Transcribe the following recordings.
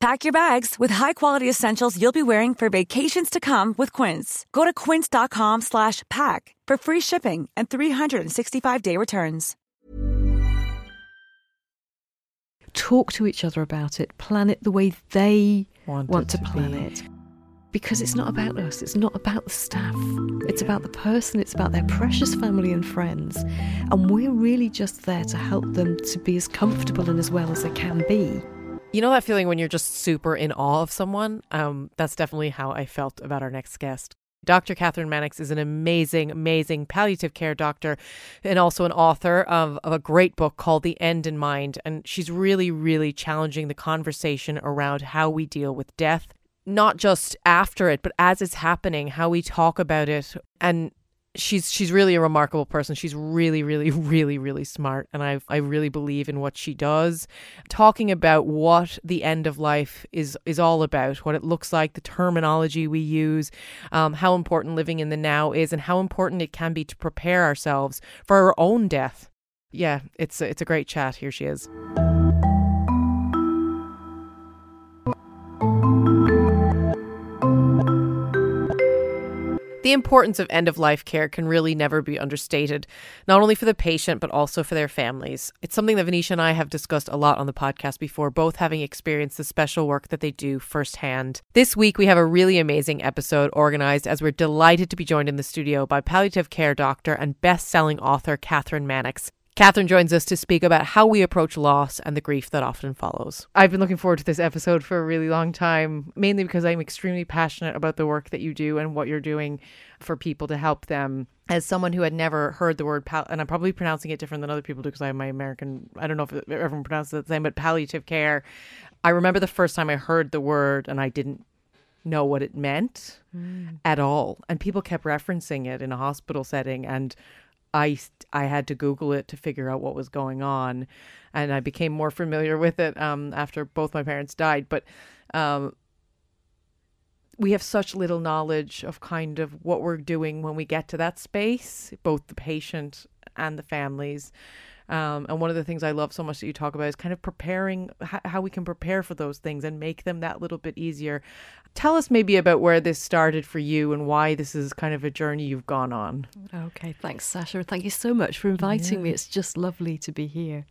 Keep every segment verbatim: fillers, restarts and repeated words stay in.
Pack your bags with high-quality essentials you'll be wearing for vacations to come with Quince. Go to quince.com slash pack for free shipping and three sixty-five day returns. Talk to each other about it. Plan it the way they want, want to, to plan be. it. Because it's not about us. It's not about the staff. It's about the person. It's about their precious family and friends. And we're really just there to help them to be as comfortable and as well as they can be. You know that feeling when you're just super in awe of someone? Um, that's definitely how I felt about our next guest. Doctor Catherine Mannix is an amazing, amazing palliative care doctor and also an author of, of a great book called The End in Mind. And she's really, really challenging the conversation around how we deal with death, not just after it, but as it's happening, how we talk about it. And She's she's really a remarkable person. She's really, really, really, really smart. And I I really believe in what she does. Talking about what the end of life is, is all about, what it looks like, the terminology we use, um, how important living in the now is, and how important it can be to prepare ourselves for our own death. Yeah, it's a, it's a great chat. Here she is. The importance of end-of-life care can really never be understated, not only for the patient, but also for their families. It's something that Venetia and I have discussed a lot on the podcast before, both having experienced the special work that they do firsthand. This week, we have a really amazing episode organized as we're delighted to be joined in the studio by palliative care doctor and best-selling author Catherine Mannix. Catherine joins us to speak about how we approach loss and the grief that often follows. I've been looking forward to this episode for a really long time, mainly because I'm extremely passionate about the work that you do and what you're doing for people to help them. As someone who had never heard the word, pal- and I'm probably pronouncing it different than other people do because I have my American, I don't know if everyone pronounces it the same, but palliative care. I remember the first time I heard the word and I didn't know what it meant mm. at all. And people kept referencing it in a hospital setting, and I, I had to Google it to figure out what was going on, and I became more familiar with it um, after both my parents died. But um, we have such little knowledge of kind of what we're doing when we get to that space, both the patient and the families. Um, and one of the things I love so much that you talk about is kind of preparing, h- how we can prepare for those things and make them that little bit easier. Tell us maybe about where this started for you and why this is kind of a journey you've gone on. Okay, thanks, Sasha. And thank you so much for inviting yeah. me. It's just lovely to be here.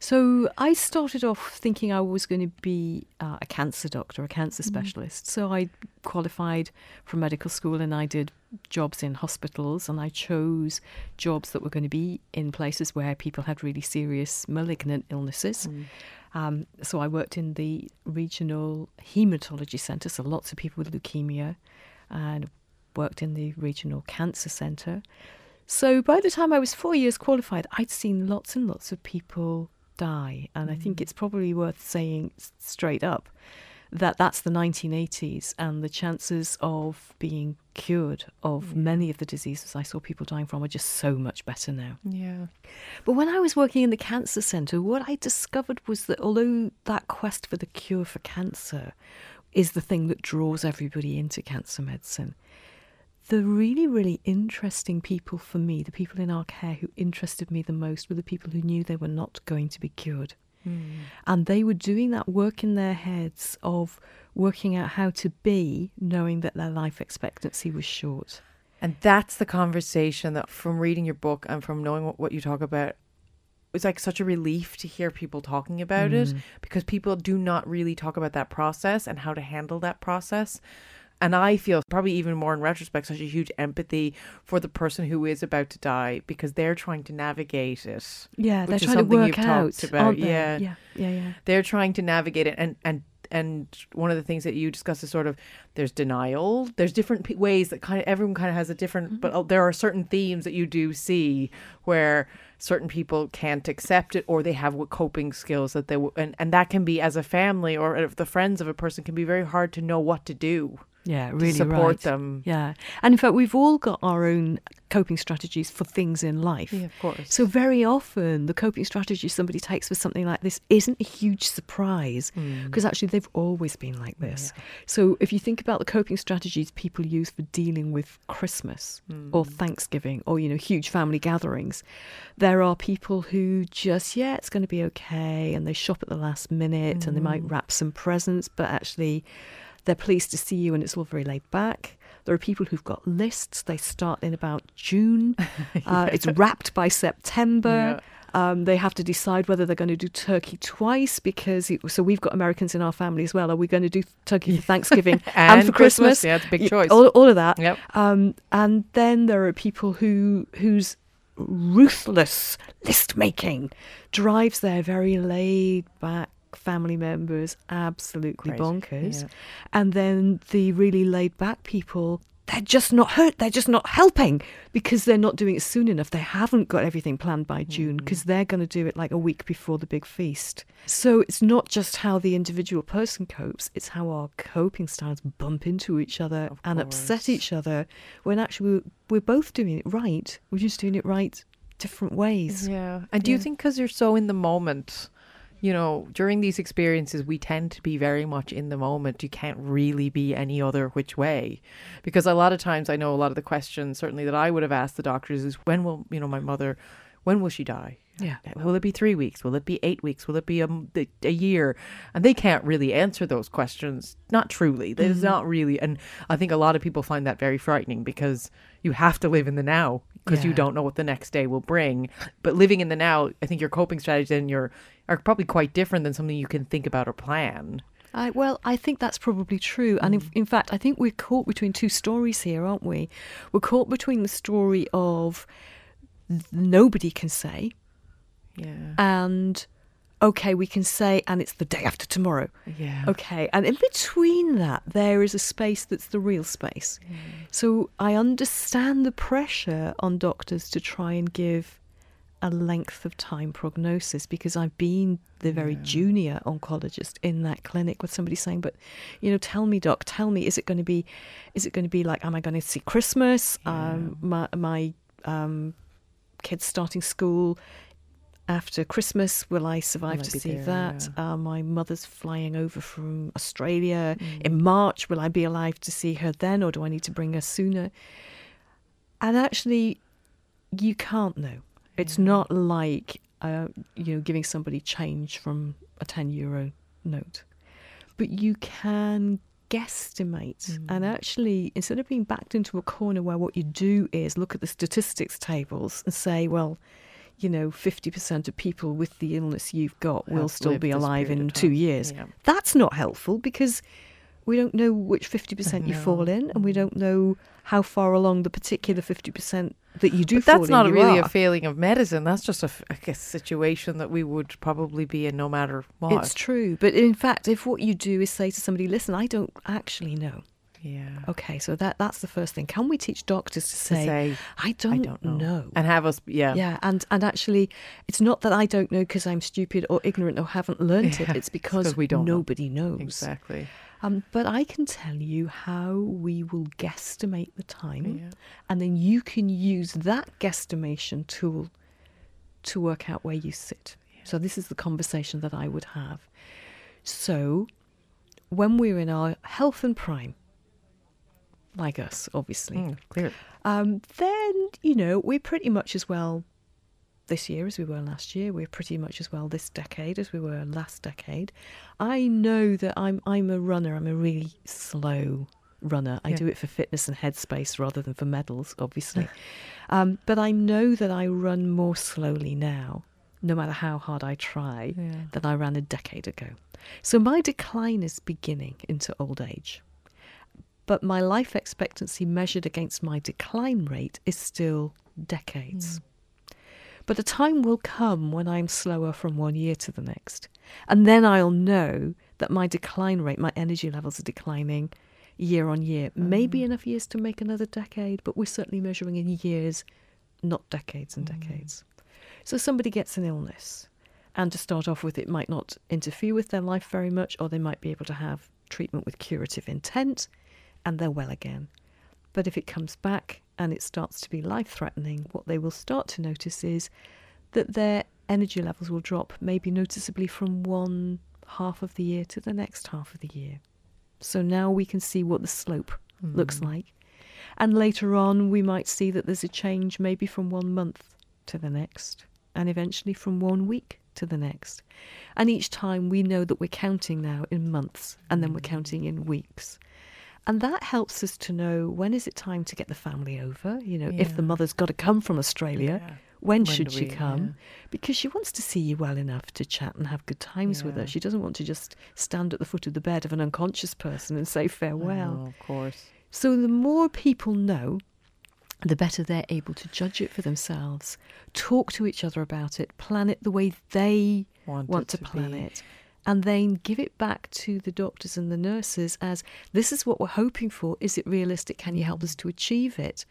So I started off thinking I was going to be uh, a cancer doctor, a cancer mm-hmm. specialist. So I qualified from medical school and I did jobs in hospitals, and I chose jobs that were going to be in places where people had really serious malignant illnesses. Mm. Um, so I worked in the regional haematology centre, so lots of people with leukaemia, and worked in the regional cancer centre. So by the time I was four years qualified, I'd seen lots and lots of people die. And mm. I think it's probably worth saying straight up that that's the nineteen eighties, and the chances of being cured of yeah. many of the diseases I saw people dying from are just so much better now. Yeah. But when I was working in the cancer centre, what I discovered was that although that quest for the cure for cancer is the thing that draws everybody into cancer medicine, the really, really interesting people for me, the people in our care who interested me the most, were the people who knew they were not going to be cured. Mm. And they were doing that work in their heads of working out how to be, knowing that their life expectancy was short. And that's the conversation that, from reading your book and from knowing what, what you talk about, it's like such a relief to hear people talking about mm. it, because people do not really talk about that process and how to handle that process. And I feel, probably even more in retrospect, such a huge empathy for the person who is about to die, because they're trying to navigate it. Yeah, they're trying to work out. About. Yeah. yeah, yeah, yeah. They're trying to navigate it, and and and one of the things that you discuss is sort of there's denial. There's different p- ways that kind of everyone kind of has a different, mm-hmm. but there are certain themes that you do see where certain people can't accept it, or they have coping skills that they w- and and that can be, as a family or the friends of a person, can be very hard to know what to do. Yeah, really to support right. them. Yeah, and in fact, we've all got our own coping strategies for things in life. Yeah, of course. So very often, the coping strategy somebody takes with something like this isn't a huge surprise, because mm. actually they've always been like this. Yeah. So if you think about the coping strategies people use for dealing with Christmas mm. or Thanksgiving or, you know, huge family gatherings, there are people who just, yeah, it's going to be okay, and they shop at the last minute, mm. and they might wrap some presents, but actually they're pleased to see you and it's all very laid back. There are people who've got lists. They start in about June. yeah. uh, it's wrapped by September. Yeah. Um, they have to decide whether they're going to do turkey twice, because, it, so we've got Americans in our family as well. Are we going to do turkey for Thanksgiving and, and for Christmas? Christmas? Yeah, it's a big choice. All, all of that. Yep. Um, and then there are people who whose ruthless list making drives their very laid back family members absolutely Crazy. bonkers. Yeah. And then the really laid back people, they're just not hurt, they're just not helping, because they're not doing it soon enough. They haven't got everything planned by June, because mm-hmm. they're going to do it like a week before the big feast. So it's not just how the individual person copes, it's how our coping styles bump into each other of and course. upset each other, when actually we're both doing it right, we're just doing it right different ways. Yeah. And do yeah. you think because you're so in the moment, you know, during these experiences, we tend to be very much in the moment. You can't really be any other which way. Because a lot of times, I know a lot of the questions, certainly that I would have asked the doctors, is when will, you know, my mother, when will she die? Yeah. Will it be three weeks? Will it be eight weeks? Will it be a, a year? And they can't really answer those questions. Not truly. There's mm-hmm. not really. And I think a lot of people find that very frightening, because you have to live in the now, because yeah. you don't know what the next day will bring. But living in the now, I think your coping strategies and your are probably quite different than something you can think about or plan. I, well, I think that's probably true. And mm. in, in fact, I think we're caught between two stories here, aren't we? We're caught between the story of nobody can say, yeah, and okay, we can say, and it's the day after tomorrow. Yeah. Okay. And in between that, there is a space that's the real space. Mm. So I understand the pressure on doctors to try and give a length of time prognosis, because I've been the very yeah. junior oncologist in that clinic, with somebody saying, but, you know, tell me, doc, tell me, is it going to be, is it going to be like, am I going to see Christmas? Yeah. Um, my my um, kids starting school after Christmas, will I survive I to see there, that? Yeah. Uh, my mother's flying over from Australia mm. in March. Will I be alive to see her then, or do I need to bring her sooner? And actually, you can't know. It's not like, uh, you know, giving somebody change from a ten euro note. But you can guesstimate. Mm. And actually, instead of being backed into a corner where what you do is look at the statistics tables and say, well, you know, fifty percent of people with the illness you've got will still be alive in two years. Yeah. That's not helpful, because we don't know which fifty percent you no. fall in, and we don't know how far along the particular fifty percent that you do but fall in. That's not really are. a failing of medicine. That's just a, a situation that we would probably be in no matter what. It's true. But in fact, if what you do is say to somebody, listen, I don't actually know. Yeah. Okay, so that that's the first thing. Can we teach doctors to say, to say I, don't I don't know. know. And have us, yeah. Yeah, and, and actually, it's not that I don't know because I'm stupid or ignorant or haven't learned yeah, it. It's because we don't nobody know. knows. Exactly. Um, but I can tell you how we will guesstimate the time, yeah. and then you can use that guesstimation tool to work out where you sit. Yeah. So this is the conversation that I would have. So when we're in our health and prime, like us, obviously, mm, clear. Um, then, you know, we're pretty much as well this year as we were last year. We're pretty much as well this decade as we were last decade. I know that I'm I'm a runner. I'm a really slow runner. I yeah. do it for fitness and headspace rather than for medals, obviously. um, but I know that I run more slowly now, no matter how hard I try, yeah. than I ran a decade ago. So my decline is beginning into old age. but my life expectancy measured against my decline rate is still decades. Mm. But a time will come when I'm slower from one year to the next. And then I'll know that my decline rate, my energy levels are declining year on year. Mm. Maybe enough years to make another decade, but we're certainly measuring in years, not decades and mm. decades. So somebody gets an illness, and to start off with, it might not interfere with their life very much, or they might be able to have treatment with curative intent, and they're well again. But if it comes back and it starts to be life-threatening, what they will start to notice is that their energy levels will drop maybe noticeably from one half of the year to the next half of the year. So now we can see what the slope mm. looks like. And later on, we might see that there's a change maybe from one month to the next, and eventually from one week to the next. And each time we know that we're counting now in months, and then we're counting in weeks. And that helps us to know, when is it time to get the family over? You know, yeah. if the mother's got to come from Australia, yeah. when, when should we, she come? Yeah. Because she wants to see you well enough to chat and have good times yeah. with her. She doesn't want to just stand at the foot of the bed of an unconscious person and say farewell. Oh, of course. So the more people know, the better they're able to judge it for themselves, talk to each other about it, plan it the way they want, want to, to plan be. it. And then give it back to the doctors and the nurses as, this is what we're hoping for. Is it realistic? Can you help us to achieve it?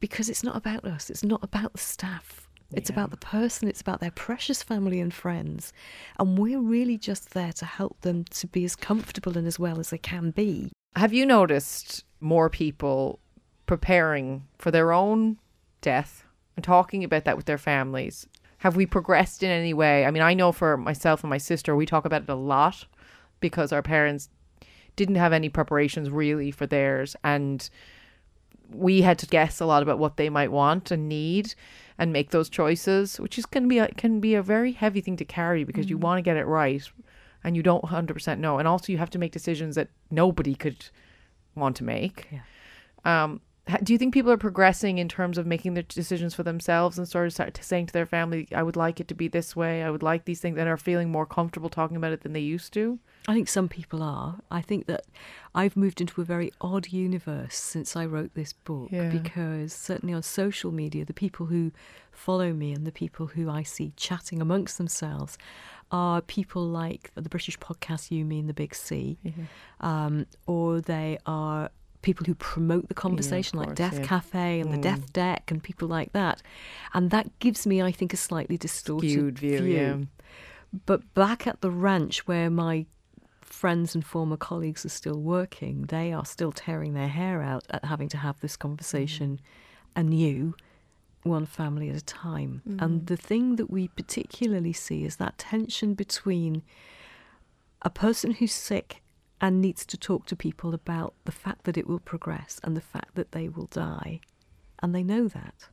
Because it's not about us. It's not about the staff. Yeah. It's about the person. It's about their precious family and friends. And we're really just there to help them to be as comfortable and as well as they can be. Have you noticed more people preparing for their own death and talking about that with their families? Have we progressed in any way? I mean, I know for myself and my sister, we talk about it a lot because our parents didn't have any preparations really for theirs. And we had to guess a lot about what they might want and need and make those choices, which is can be a, can be a very heavy thing to carry because mm-hmm. you want to get it right and you don't one hundred percent know. And also you have to make decisions that nobody could want to make. Yeah. Um Do you think people are progressing in terms of making their decisions for themselves and sort of start saying to their family, I would like it to be this way, I would like these things, and are feeling more comfortable talking about it than they used to? I think some people are. I think that I've moved into a very odd universe since I wrote this book yeah. because certainly on social media, the people who follow me and the people who I see chatting amongst themselves are people like the British podcast You Mean the Big C, mm-hmm. um, or they are people who promote the conversation, yeah, course, like Death yeah. Cafe and mm. the Death Deck and people like that. And that gives me, I think, a slightly distorted Skewed view. view. Yeah. But back at the ranch where my friends and former colleagues are still working, they are still tearing their hair out at having to have this conversation mm. anew, one family at a time. Mm. And the thing that we particularly see is that tension between a person who's sick and needs to talk to people about the fact that it will progress and the fact that they will die. And they know that.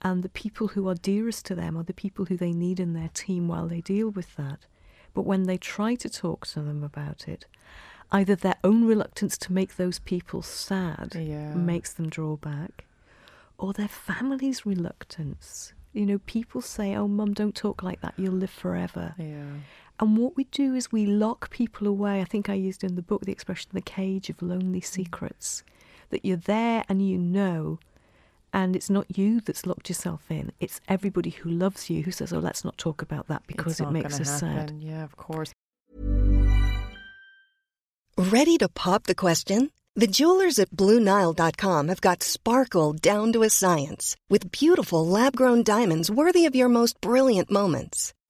And the people who are dearest to them are the people who they need in their team while they deal with that. But when they try to talk to them about it, either their own reluctance to make those people sad yeah. makes them draw back, or their family's reluctance. You know, people say, oh, Mum, don't talk like that, you'll live forever. Yeah. And what we do is we lock people away. I think I used in the book the expression, the cage of lonely secrets, that you're there and you know, and it's not you that's locked yourself in. It's everybody who loves you who says, oh, let's not talk about that because it makes us sad. Yeah, of course. Ready to pop the question? The jewelers at Blue Nile dot com have got sparkle down to a science with beautiful lab-grown diamonds worthy of your most brilliant moments.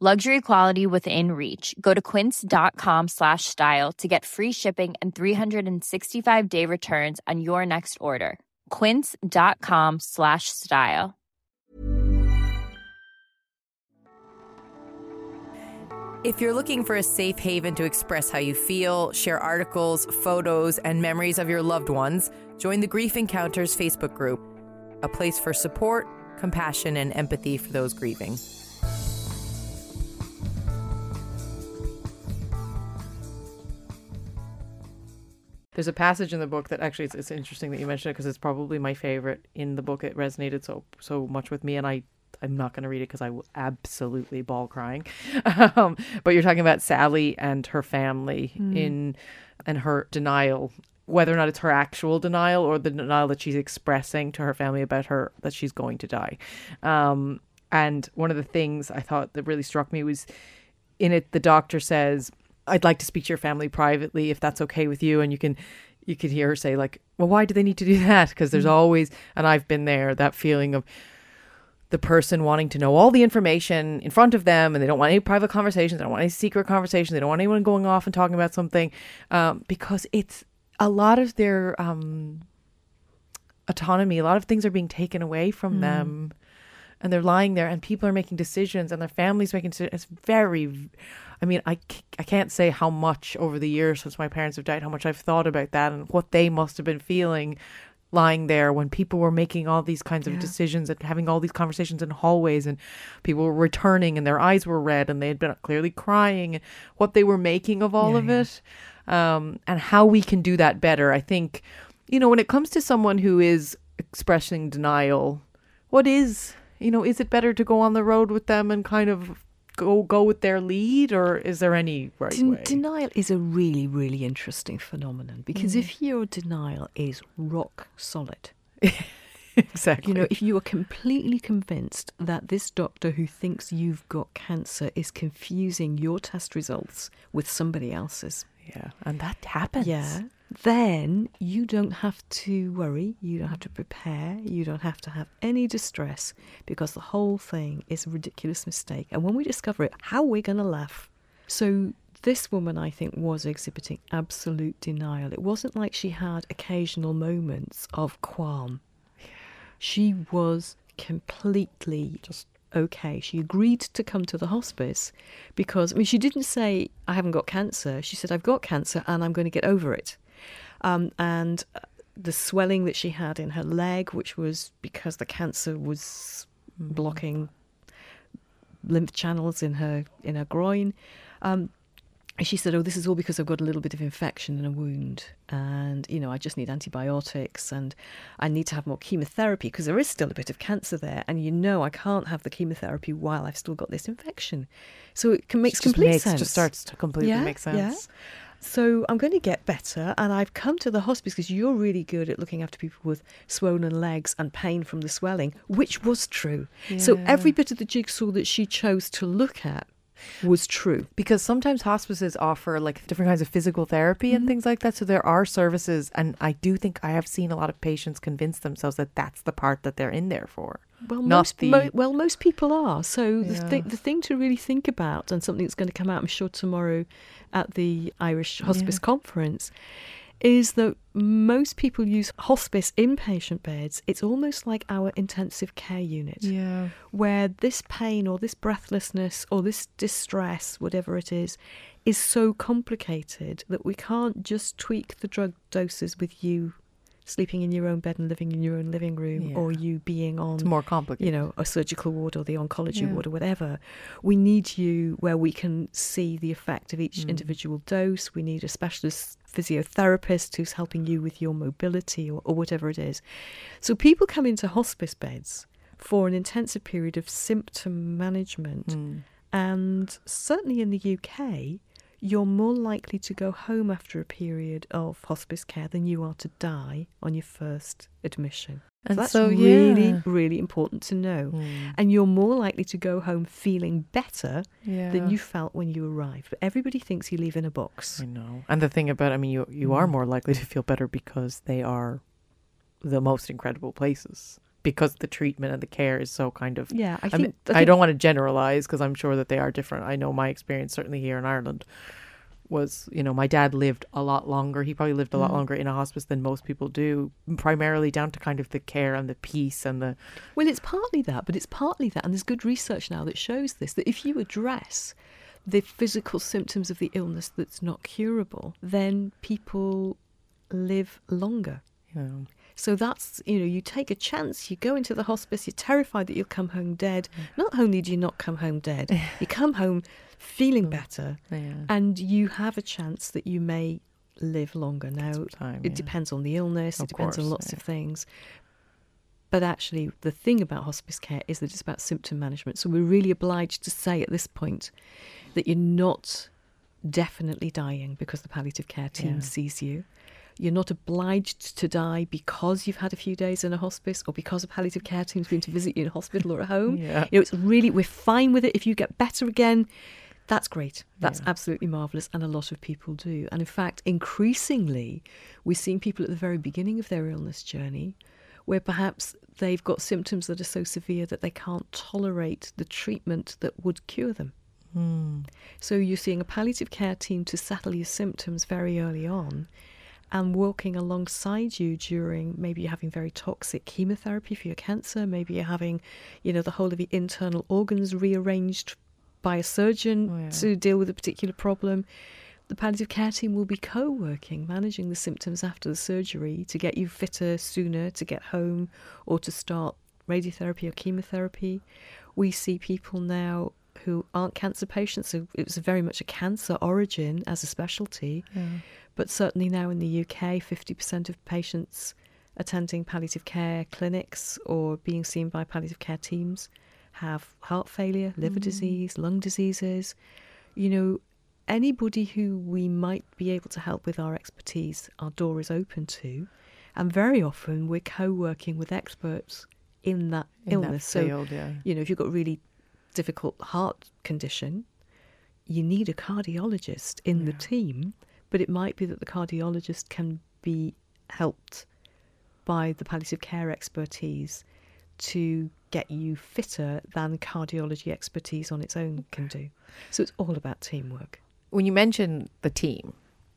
Luxury quality within reach. Go to quince.com slash style to get free shipping and three hundred sixty-five day returns on your next order. Quince.com slash style. If you're looking for a safe haven to express how you feel, share articles, photos, and memories of your loved ones, join the Grief Encounters Facebook group, a place for support, compassion, and empathy for those grieving. There's a passage in the book that actually it's, it's interesting that you mentioned it because it's probably my favorite in the book. It resonated so so much with me, and I, I'm not going to read it because I will absolutely bawl crying. Um, but you're talking about Sally and her family mm. in and her denial, whether or not it's her actual denial or the denial that she's expressing to her family about her that she's going to die. Um, and one of the things I thought that really struck me was in it, the doctor says, I'd like to speak to your family privately if that's okay with you. And you can, you could hear her say like, well, why do they need to do that? Because there's always, and I've been there, that feeling of the person wanting to know all the information in front of them and they don't want any private conversations. They don't want any secret conversations. They don't want anyone going off and talking about something um, because it's a lot of their um, autonomy. A lot of things are being taken away from mm. them and they're lying there and people are making decisions and their families making decisions. It's very, I mean, I, I can't say how much over the years since my parents have died, how much I've thought about that and what they must have been feeling lying there when people were making all these kinds yeah. of decisions and having all these conversations in hallways and people were returning and their eyes were red and they had been clearly crying and what they were making of all yeah, of yeah. it um, and how we can do that better. I think, you know, when it comes to someone who is expressing denial, what is, you know, is it better to go on the road with them and kind of go go with their lead, or is there any right Den- way? Denial is a really, really interesting phenomenon because mm. if your denial is rock solid, exactly, you know, if you are completely convinced that this doctor who thinks you've got cancer is confusing your test results with somebody else's, yeah, and that happens, yeah, then you don't have to worry, you don't have to prepare, you don't have to have any distress because the whole thing is a ridiculous mistake. And when we discover it, how are we going to laugh? So this woman, I think, was exhibiting absolute denial. It wasn't like she had occasional moments of qualm. She was completely just okay. She agreed to come to the hospice because, I mean, she didn't say, I haven't got cancer. She said, I've got cancer and I'm going to get over it. Um, and the swelling that she had in her leg, which was because the cancer was blocking lymph channels in her in her groin. Um, and she said, oh, this is all because I've got a little bit of infection and a wound. And, you know, I just need antibiotics and I need to have more chemotherapy because there is still a bit of cancer there. And, you know, I can't have the chemotherapy while I've still got this infection. So it can, makes complete makes, sense. It just starts to completely yeah, make sense. Yeah. So I'm going to get better and I've come to the hospice because you're really good at looking after people with swollen legs and pain from the swelling, which was true. Yeah. So every bit of the jigsaw that she chose to look at was true. Because sometimes hospices offer like different kinds of physical therapy mm-hmm. and things like that. So there are services, and I do think I have seen a lot of patients convince themselves that that's the part that they're in there for. Well, Not most the... mo- well, most people are. So yeah. the, th- the thing to really think about, and something that's going to come out, I'm sure, tomorrow at the Irish Hospice yeah. Conference, is that most people use hospice inpatient beds. It's almost like our intensive care unit, yeah. where this pain or this breathlessness or this distress, whatever it is, is so complicated that we can't just tweak the drug doses with you sleeping in your own bed and living in your own living room yeah. or you being on it's more complicated. You know, a surgical ward or the oncology yeah. ward or whatever. We need you where we can see the effect of each mm. individual dose. We need a specialist physiotherapist who's helping you with your mobility or, or whatever it is. So people come into hospice beds for an intensive period of symptom management mm. and certainly in the U K you're more likely to go home after a period of hospice care than you are to die on your first admission. And so that's so, yeah. really, really important to know. Mm. And you're more likely to go home feeling better yeah. than you felt when you arrived. But everybody thinks you live in a box. I know. And the thing about, I mean, you you mm. are more likely to feel better because they are the most incredible places. Because the treatment and the care is so kind of... Yeah, I think... I, mean, I, think, I don't want to generalise because I'm sure that they are different. I know my experience, certainly here in Ireland, was, you know, my dad lived a lot longer. He probably lived a lot mm. longer in a hospice than most people do, primarily down to kind of the care and the peace and the... Well, it's partly that, but it's partly that. And there's good research now that shows this, that if you address the physical symptoms of the illness that's not curable, then people live longer. Yeah. So that's, you know, you take a chance, you go into the hospice, you're terrified that you'll come home dead. Yeah. Not only do you not come home dead, yeah. you come home feeling better yeah. and you have a chance that you may live longer. Now, time, it yeah. depends on the illness, of it depends course, on lots yeah. of things. But actually, the thing about hospice care is that it's about symptom management. So we're really obliged to say at this point that you're not definitely dying because the palliative care team yeah. sees you. You're not obliged to die because you've had a few days in a hospice or because a palliative care team's been to visit you in a hospital or at home. Yeah. You know, it's really, we're fine with it. If you get better again, that's great. That's yeah. absolutely marvellous. And a lot of people do. And in fact, increasingly, we're seeing people at the very beginning of their illness journey where perhaps they've got symptoms that are so severe that they can't tolerate the treatment that would cure them. Mm. So you're seeing a palliative care team to settle your symptoms very early on. And walking alongside you during, maybe you're having very toxic chemotherapy for your cancer, maybe you're having, you know, the whole of your internal organs rearranged by a surgeon oh, yeah. to deal with a particular problem. The palliative care team will be co-working, managing the symptoms after the surgery to get you fitter sooner, to get home or to start radiotherapy or chemotherapy. We see people now who aren't cancer patients, so it was very much a cancer origin as a specialty. Yeah. But certainly now in the U K, fifty percent of patients attending palliative care clinics or being seen by palliative care teams have heart failure, liver mm. disease, lung diseases. You know, anybody who we might be able to help with our expertise, our door is open to. And very often we're co-working with experts in that in illness. That field, so, yeah. you know, if you've got really difficult heart condition, you need a cardiologist in yeah. the team. But it might be that the cardiologist can be helped by the palliative care expertise to get you fitter than cardiology expertise on its own can do. So it's all about teamwork. When you mention the team,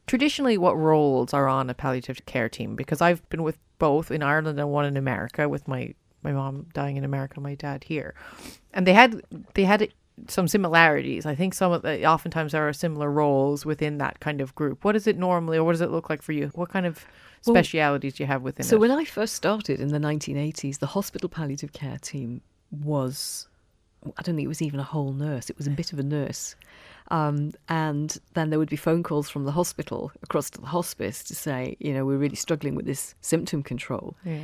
traditionally what roles are on a palliative care team? Because I've been with both in Ireland and one in America, with my, my mom dying in America, my dad here. And they had they had... a, some similarities. I think some of the oftentimes there are similar roles within that kind of group. What is it normally, or what does it look like for you? What kind of specialities well, do you have within so it? So when I first started in the nineteen eighties, the hospital palliative care team was, I don't think it was even a whole nurse, it was a bit of a nurse. Um, and then there would be phone calls from the hospital across to the hospice to say, you know, we're really struggling with this symptom control. Yeah.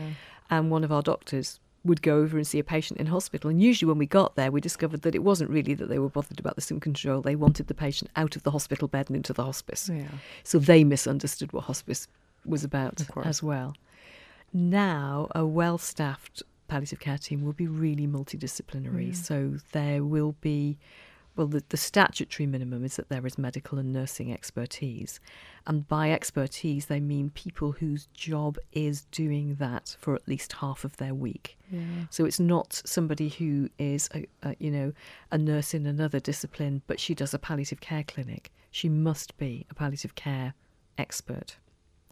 And one of our doctors would go over and see a patient in hospital. And usually when we got there, we discovered that it wasn't really that they were bothered about the symptom control. They wanted the patient out of the hospital bed and into the hospice. Yeah. So they misunderstood what hospice was about as well. Now, a well-staffed palliative care team will be really multidisciplinary. Yeah. So there will be, well, the, the statutory minimum is that there is medical and nursing expertise. And by expertise, they mean people whose job is doing that for at least half of their week. Yeah. So it's not somebody who is, a, a, you know, a nurse in another discipline, but she does a palliative care clinic. She must be a palliative care expert.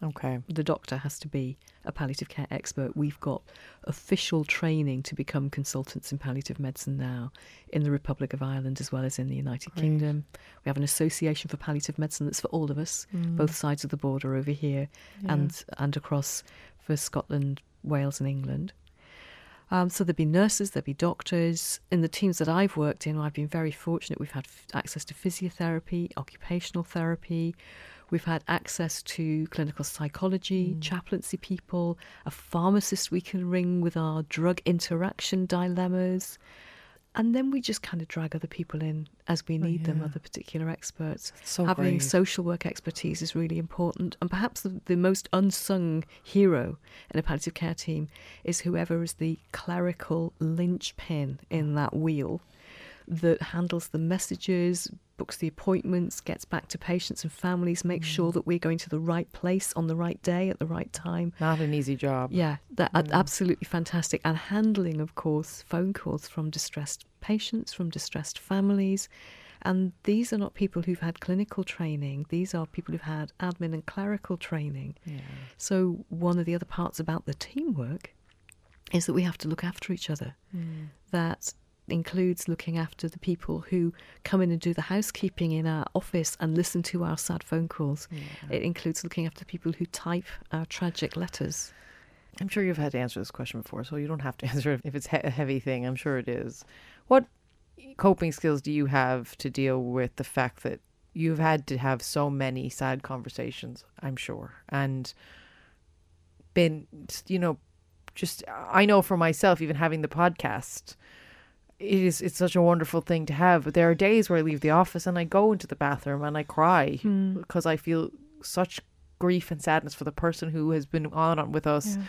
Okay. The doctor has to be a palliative care expert. We've got official training to become consultants in palliative medicine now in the Republic of Ireland as well as in the United Great. Kingdom. We have an association for palliative medicine that's for all of us, mm. both sides of the border over here yeah. and, and across for Scotland, Wales and England. Um, so there'd be nurses, there'd be doctors. In the teams that I've worked in, I've been very fortunate. We've had f- access to physiotherapy, occupational therapy. We've had access to clinical psychology, mm. chaplaincy people, a pharmacist we can ring with our drug interaction dilemmas, And then we just kind of drag other people in as we need oh, yeah. them, other particular experts. So Having brave. social work expertise is really important. And perhaps the, the most unsung hero in a palliative care team is whoever is the clerical linchpin in that wheel that handles the messages, books the appointments, gets back to patients and families, makes mm. sure that we're going to the right place on the right day at the right time. Not an easy job. Yeah, that mm. absolutely fantastic. And handling, of course, phone calls from distressed patients, from distressed families. And these are not people who've had clinical training. These are people who've had admin and clerical training. Yeah. So one of the other parts about the teamwork is that we have to look after each other. Mm. That includes looking after the people who come in and do the housekeeping in our office and listen to our sad phone calls. Yeah. It includes looking after people who type our tragic letters. I'm sure you've had to answer this question before, so you don't have to answer it if it's a heavy thing. I'm sure it is. What coping skills do you have to deal with the fact that you've had to have so many sad conversations, I'm sure, and been, you know, just, I know for myself, even having the podcast, It is, it's such a wonderful thing to have. But there are days where I leave the office and I go into the bathroom and I cry mm. because I feel such grief and sadness for the person who has been on with us. Yeah.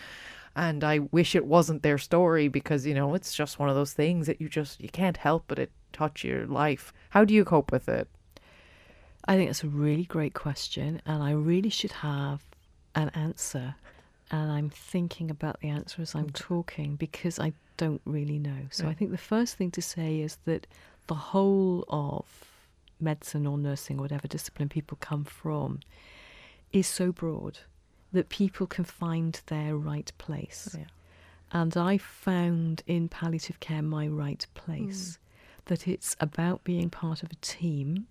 And I wish it wasn't their story because, you know, it's just one of those things that you just, you can't help but it touch your life. How do you cope with it? I think that's a really great question. And I really should have an answer. And I'm thinking about the answer as I'm talking because I don't really know. So yeah. I think the first thing to say is that the whole of medicine or nursing, whatever discipline people come from, is so broad that people can find their right place. Yeah. And I found in palliative care my right place, mm. that it's about being part of a team.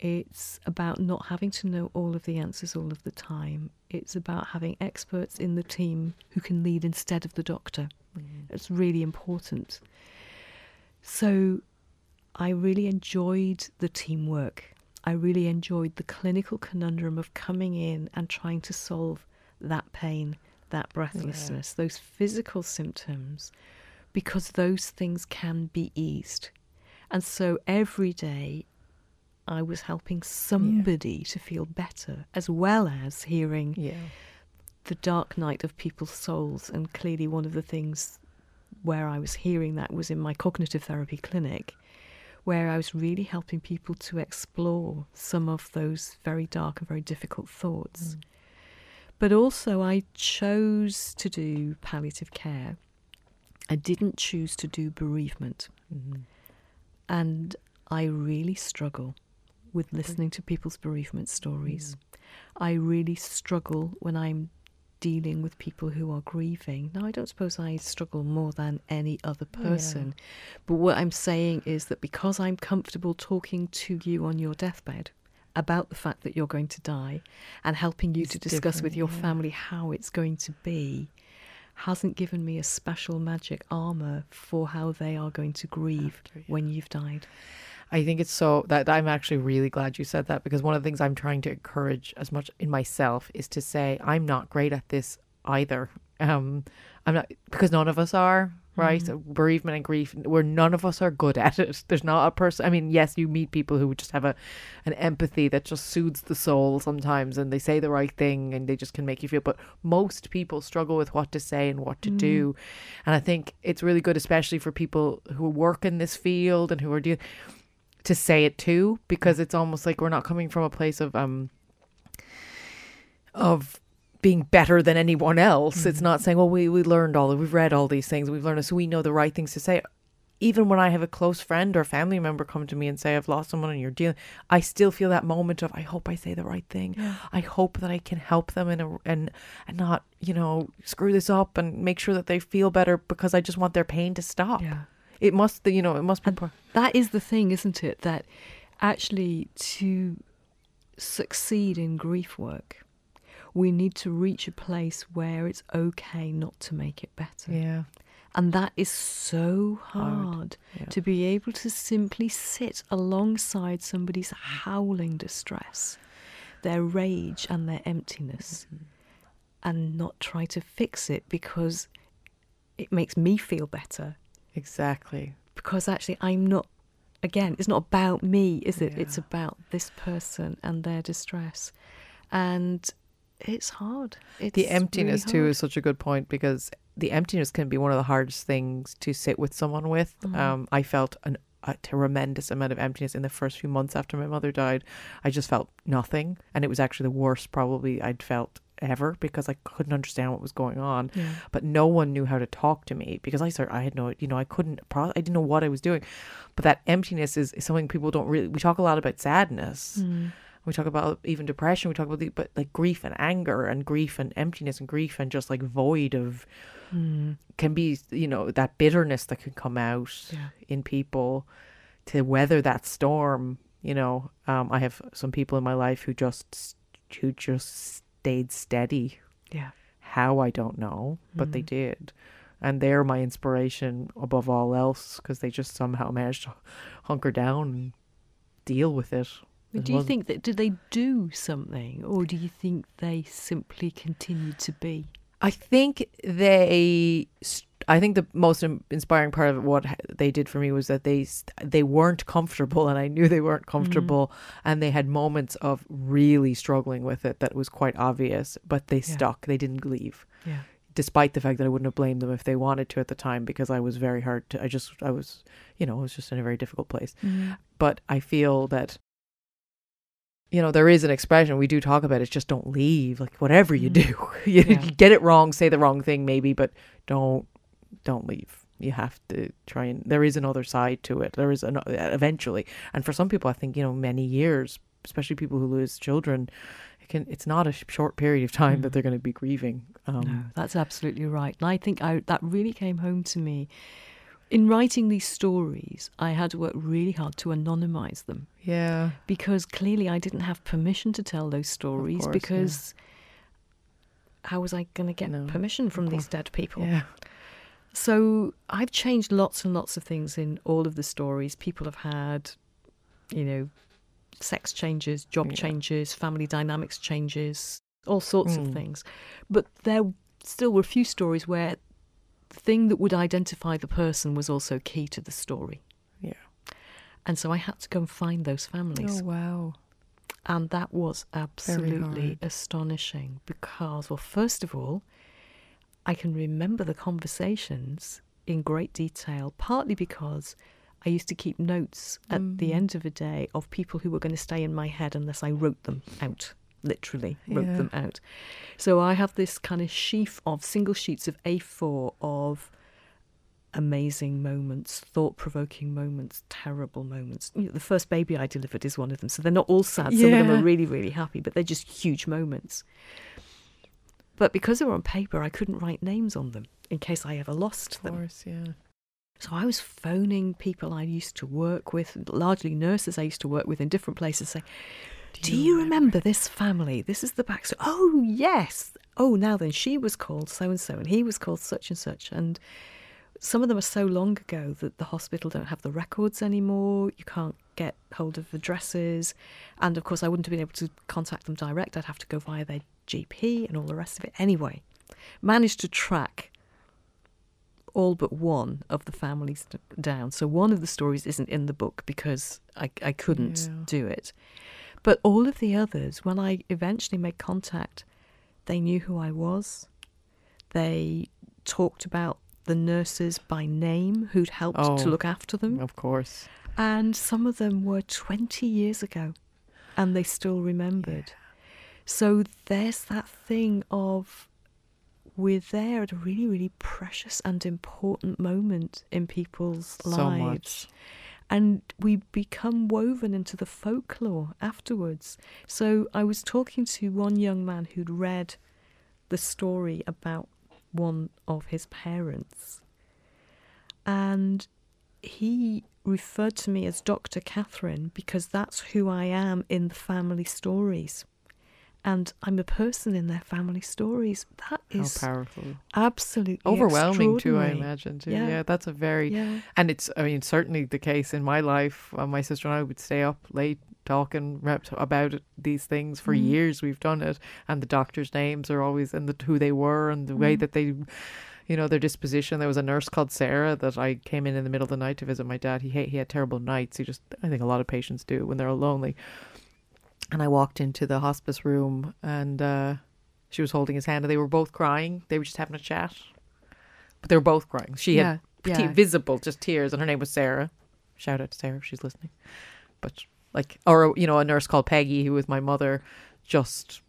It's about not having to know all of the answers all of the time. It's about having experts in the team who can lead instead of the doctor. Mm. It's really important. So I really enjoyed the teamwork. I really enjoyed the clinical conundrum of coming in and trying to solve that pain, that breathlessness, yeah. those physical symptoms, because those things can be eased. And so every day, I was helping somebody yeah. to feel better, as well as hearing yeah. the dark night of people's souls. And clearly one of the things where I was hearing that was in my cognitive therapy clinic, where I was really helping people to explore some of those very dark and very difficult thoughts. Mm. But also I chose to do palliative care. I didn't choose to do bereavement. Mm-hmm. And I really struggle with listening to people's bereavement stories. Mm. I really struggle when I'm dealing with people who are grieving. Now, I don't suppose I struggle more than any other person. Yeah. But what I'm saying is that because I'm comfortable talking to you on your deathbed about the fact that you're going to die and helping you it's to discuss with your yeah. family how it's going to be, hasn't given me a special magic armour for how they are going to grieve After, yeah. when you've died. I think it's so that I'm actually really glad you said that, because one of the things I'm trying to encourage as much in myself is to say, I'm not great at this either. Um, I'm not, because none of us are, right? Mm-hmm. Bereavement and grief, where none of us are good at it. There's not a person, I mean, yes, you meet people who just have a, an empathy that just soothes the soul sometimes, and they say the right thing and they just can make you feel, but most people struggle with what to say and what to mm. do. And I think it's really good, especially for people who work in this field and who are dealing, to say it too, because it's almost like we're not coming from a place of, um, of, being better than anyone else. Mm-hmm. It's not saying, well, we, we learned all, we've read all these things, we've learned this, so we know the right things to say. Even when I have a close friend or family member come to me and say, I've lost someone and you're dealing, I still feel that moment of, I hope I say the right thing. Yeah. I hope that I can help them and, and, and not, you know, screw this up and make sure that they feel better, because I just want their pain to stop. Yeah. It must, you know, it must be. Par- that is the thing, isn't it? That actually to succeed in grief work, we need to reach a place where it's okay not to make it better. Yeah. And that is so hard, hard. Yeah. to be able to simply sit alongside somebody's howling distress, their rage and their emptiness, mm-hmm. and not try to fix it because it makes me feel better. Exactly. because actually I'm not, again, it's not about me, is it? Yeah. It's about this person and their distress. And it's hard. It's the emptiness really too is such a good point, because the emptiness can be one of the hardest things to sit with someone with. Mm. Um, I felt an a tremendous amount of emptiness in the first few months after my mother died. I just felt nothing, and it was actually the worst probably I'd felt ever, because I couldn't understand what was going on. Yeah. But no one knew how to talk to me, because I started, I had no, you know, I couldn't, I didn't know what I was doing. But that emptiness is, is something people don't really, we talk a lot about sadness. Mm. We talk about even depression, we talk about the, but like grief and anger and grief and emptiness and grief and just like void of, mm. can be, you know, that bitterness that can come out yeah. in people to weather that storm. You know, um, I have some people in my life who just, who just stayed steady. Yeah. How, I don't know, but mm. they did. And they're my inspiration above all else, because they just somehow managed to hunker down and deal with it. Do you think that, did they do something, or do you think they simply continued to be? I think they, I think the most inspiring part of what they did for me was that they they weren't comfortable, and I knew they weren't comfortable, mm. and they had moments of really struggling with it that was quite obvious, but they yeah. stuck, they didn't leave. Yeah. Despite the fact that I wouldn't have blamed them if they wanted to at the time, because I was very hard to, I just, I was, you know, I was just in a very difficult place. Mm. But I feel that, you know, there is an expression we do talk about, it's just don't leave, like whatever you do, you yeah. get it wrong, say the wrong thing maybe, but don't don't leave. You have to try, and there is another side to it. There is an eventually, and for some people, I think, you know, many years, especially people who lose children, it can, it's not a short period of time mm. that they're going to be grieving. Um, no, that's absolutely right. And I think I, that really came home to me. In writing these stories, I had to work really hard to anonymise them. Yeah. Because clearly I didn't have permission to tell those stories, of course, because yeah. how was I going to get no. permission from these dead people? Yeah. So I've changed lots and lots of things in all of the stories. People have had, you know, sex changes, job yeah. changes, family dynamics changes, all sorts mm. of things. But there still were a few stories where the thing that would identify the person was also key to the story. Yeah. And so I had to go and find those families. Oh, wow. And that was absolutely astonishing, because, well, first of all, I can remember the conversations in great detail, partly because I used to keep notes at mm. the end of a day of people who were going to stay in my head unless I wrote them out. Literally wrote yeah. them out. So I have this kind of sheaf of single sheets of A four of amazing moments, thought-provoking moments, terrible moments. You know, the first baby I delivered is one of them. So they're not all sad. Yeah. Some of them are really, really happy, but they're just huge moments. But because they were on paper, I couldn't write names on them in case I ever lost of course, them. Yeah. So I was phoning people I used to work with, largely nurses I used to work with in different places, saying, Do you, Do you remember? remember this family? This is the backstory. Oh, yes. Oh, now then, she was called so-and-so and he was called such and such. And some of them are so long ago that the hospital don't have the records anymore. You can't get hold of addresses. And, of course, I wouldn't have been able to contact them direct. I'd have to go via their G P and all the rest of it. Anyway, managed to track all but one of the families down. So one of the stories isn't in the book because I, I couldn't yeah. do it. But all of the others, when I eventually made contact, they knew who I was. They talked about the nurses by name who'd helped oh, to look after them. Of course. And some of them were twenty years ago and they still remembered. Yeah. So there's that thing of we're there at a really, really precious and important moment in people's so lives. Much. And we become woven into the folklore afterwards. So I was talking to one young man who'd read the story about one of his parents. And he referred to me as Doctor Catherine because that's who I am in the family stories. And I'm a person in their family stories. That is How powerful. Absolutely overwhelming too, I imagine. Too. Yeah. yeah, that's a very, yeah. and it's, I mean, certainly the case in my life. Uh, my sister and I would stay up late talking about it, these things for mm. years. We've done it, and the doctors' names are always, and the, who they were, and the mm. way that they you know, their disposition. There was a nurse called Sarah that I came in in the middle of the night to visit my dad. He hate, he had terrible nights. He just, I think a lot of patients do when they're lonely. And I walked into the hospice room and uh, she was holding his hand and they were both crying. They were just having a chat, but they were both crying. She yeah, had yeah. Te- visible, just tears, and her name was Sarah. Shout out to Sarah if she's listening. But like, or, you know, a nurse called Peggy, who was my mother, just,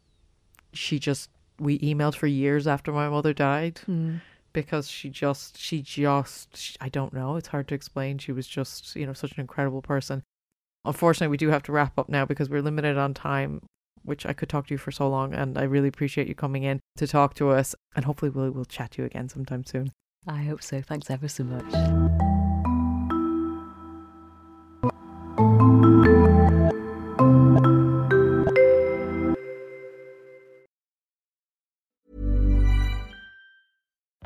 she just, we emailed for years after my mother died mm. because she just, she just, she, I don't know. It's hard to explain. She was just, you know, such an incredible person. Unfortunately, we do have to wrap up now because we're limited on time, which I could talk to you for so long. And I really appreciate you coming in to talk to us. And hopefully we'll, we'll chat to you again sometime soon. I hope so. Thanks ever so much.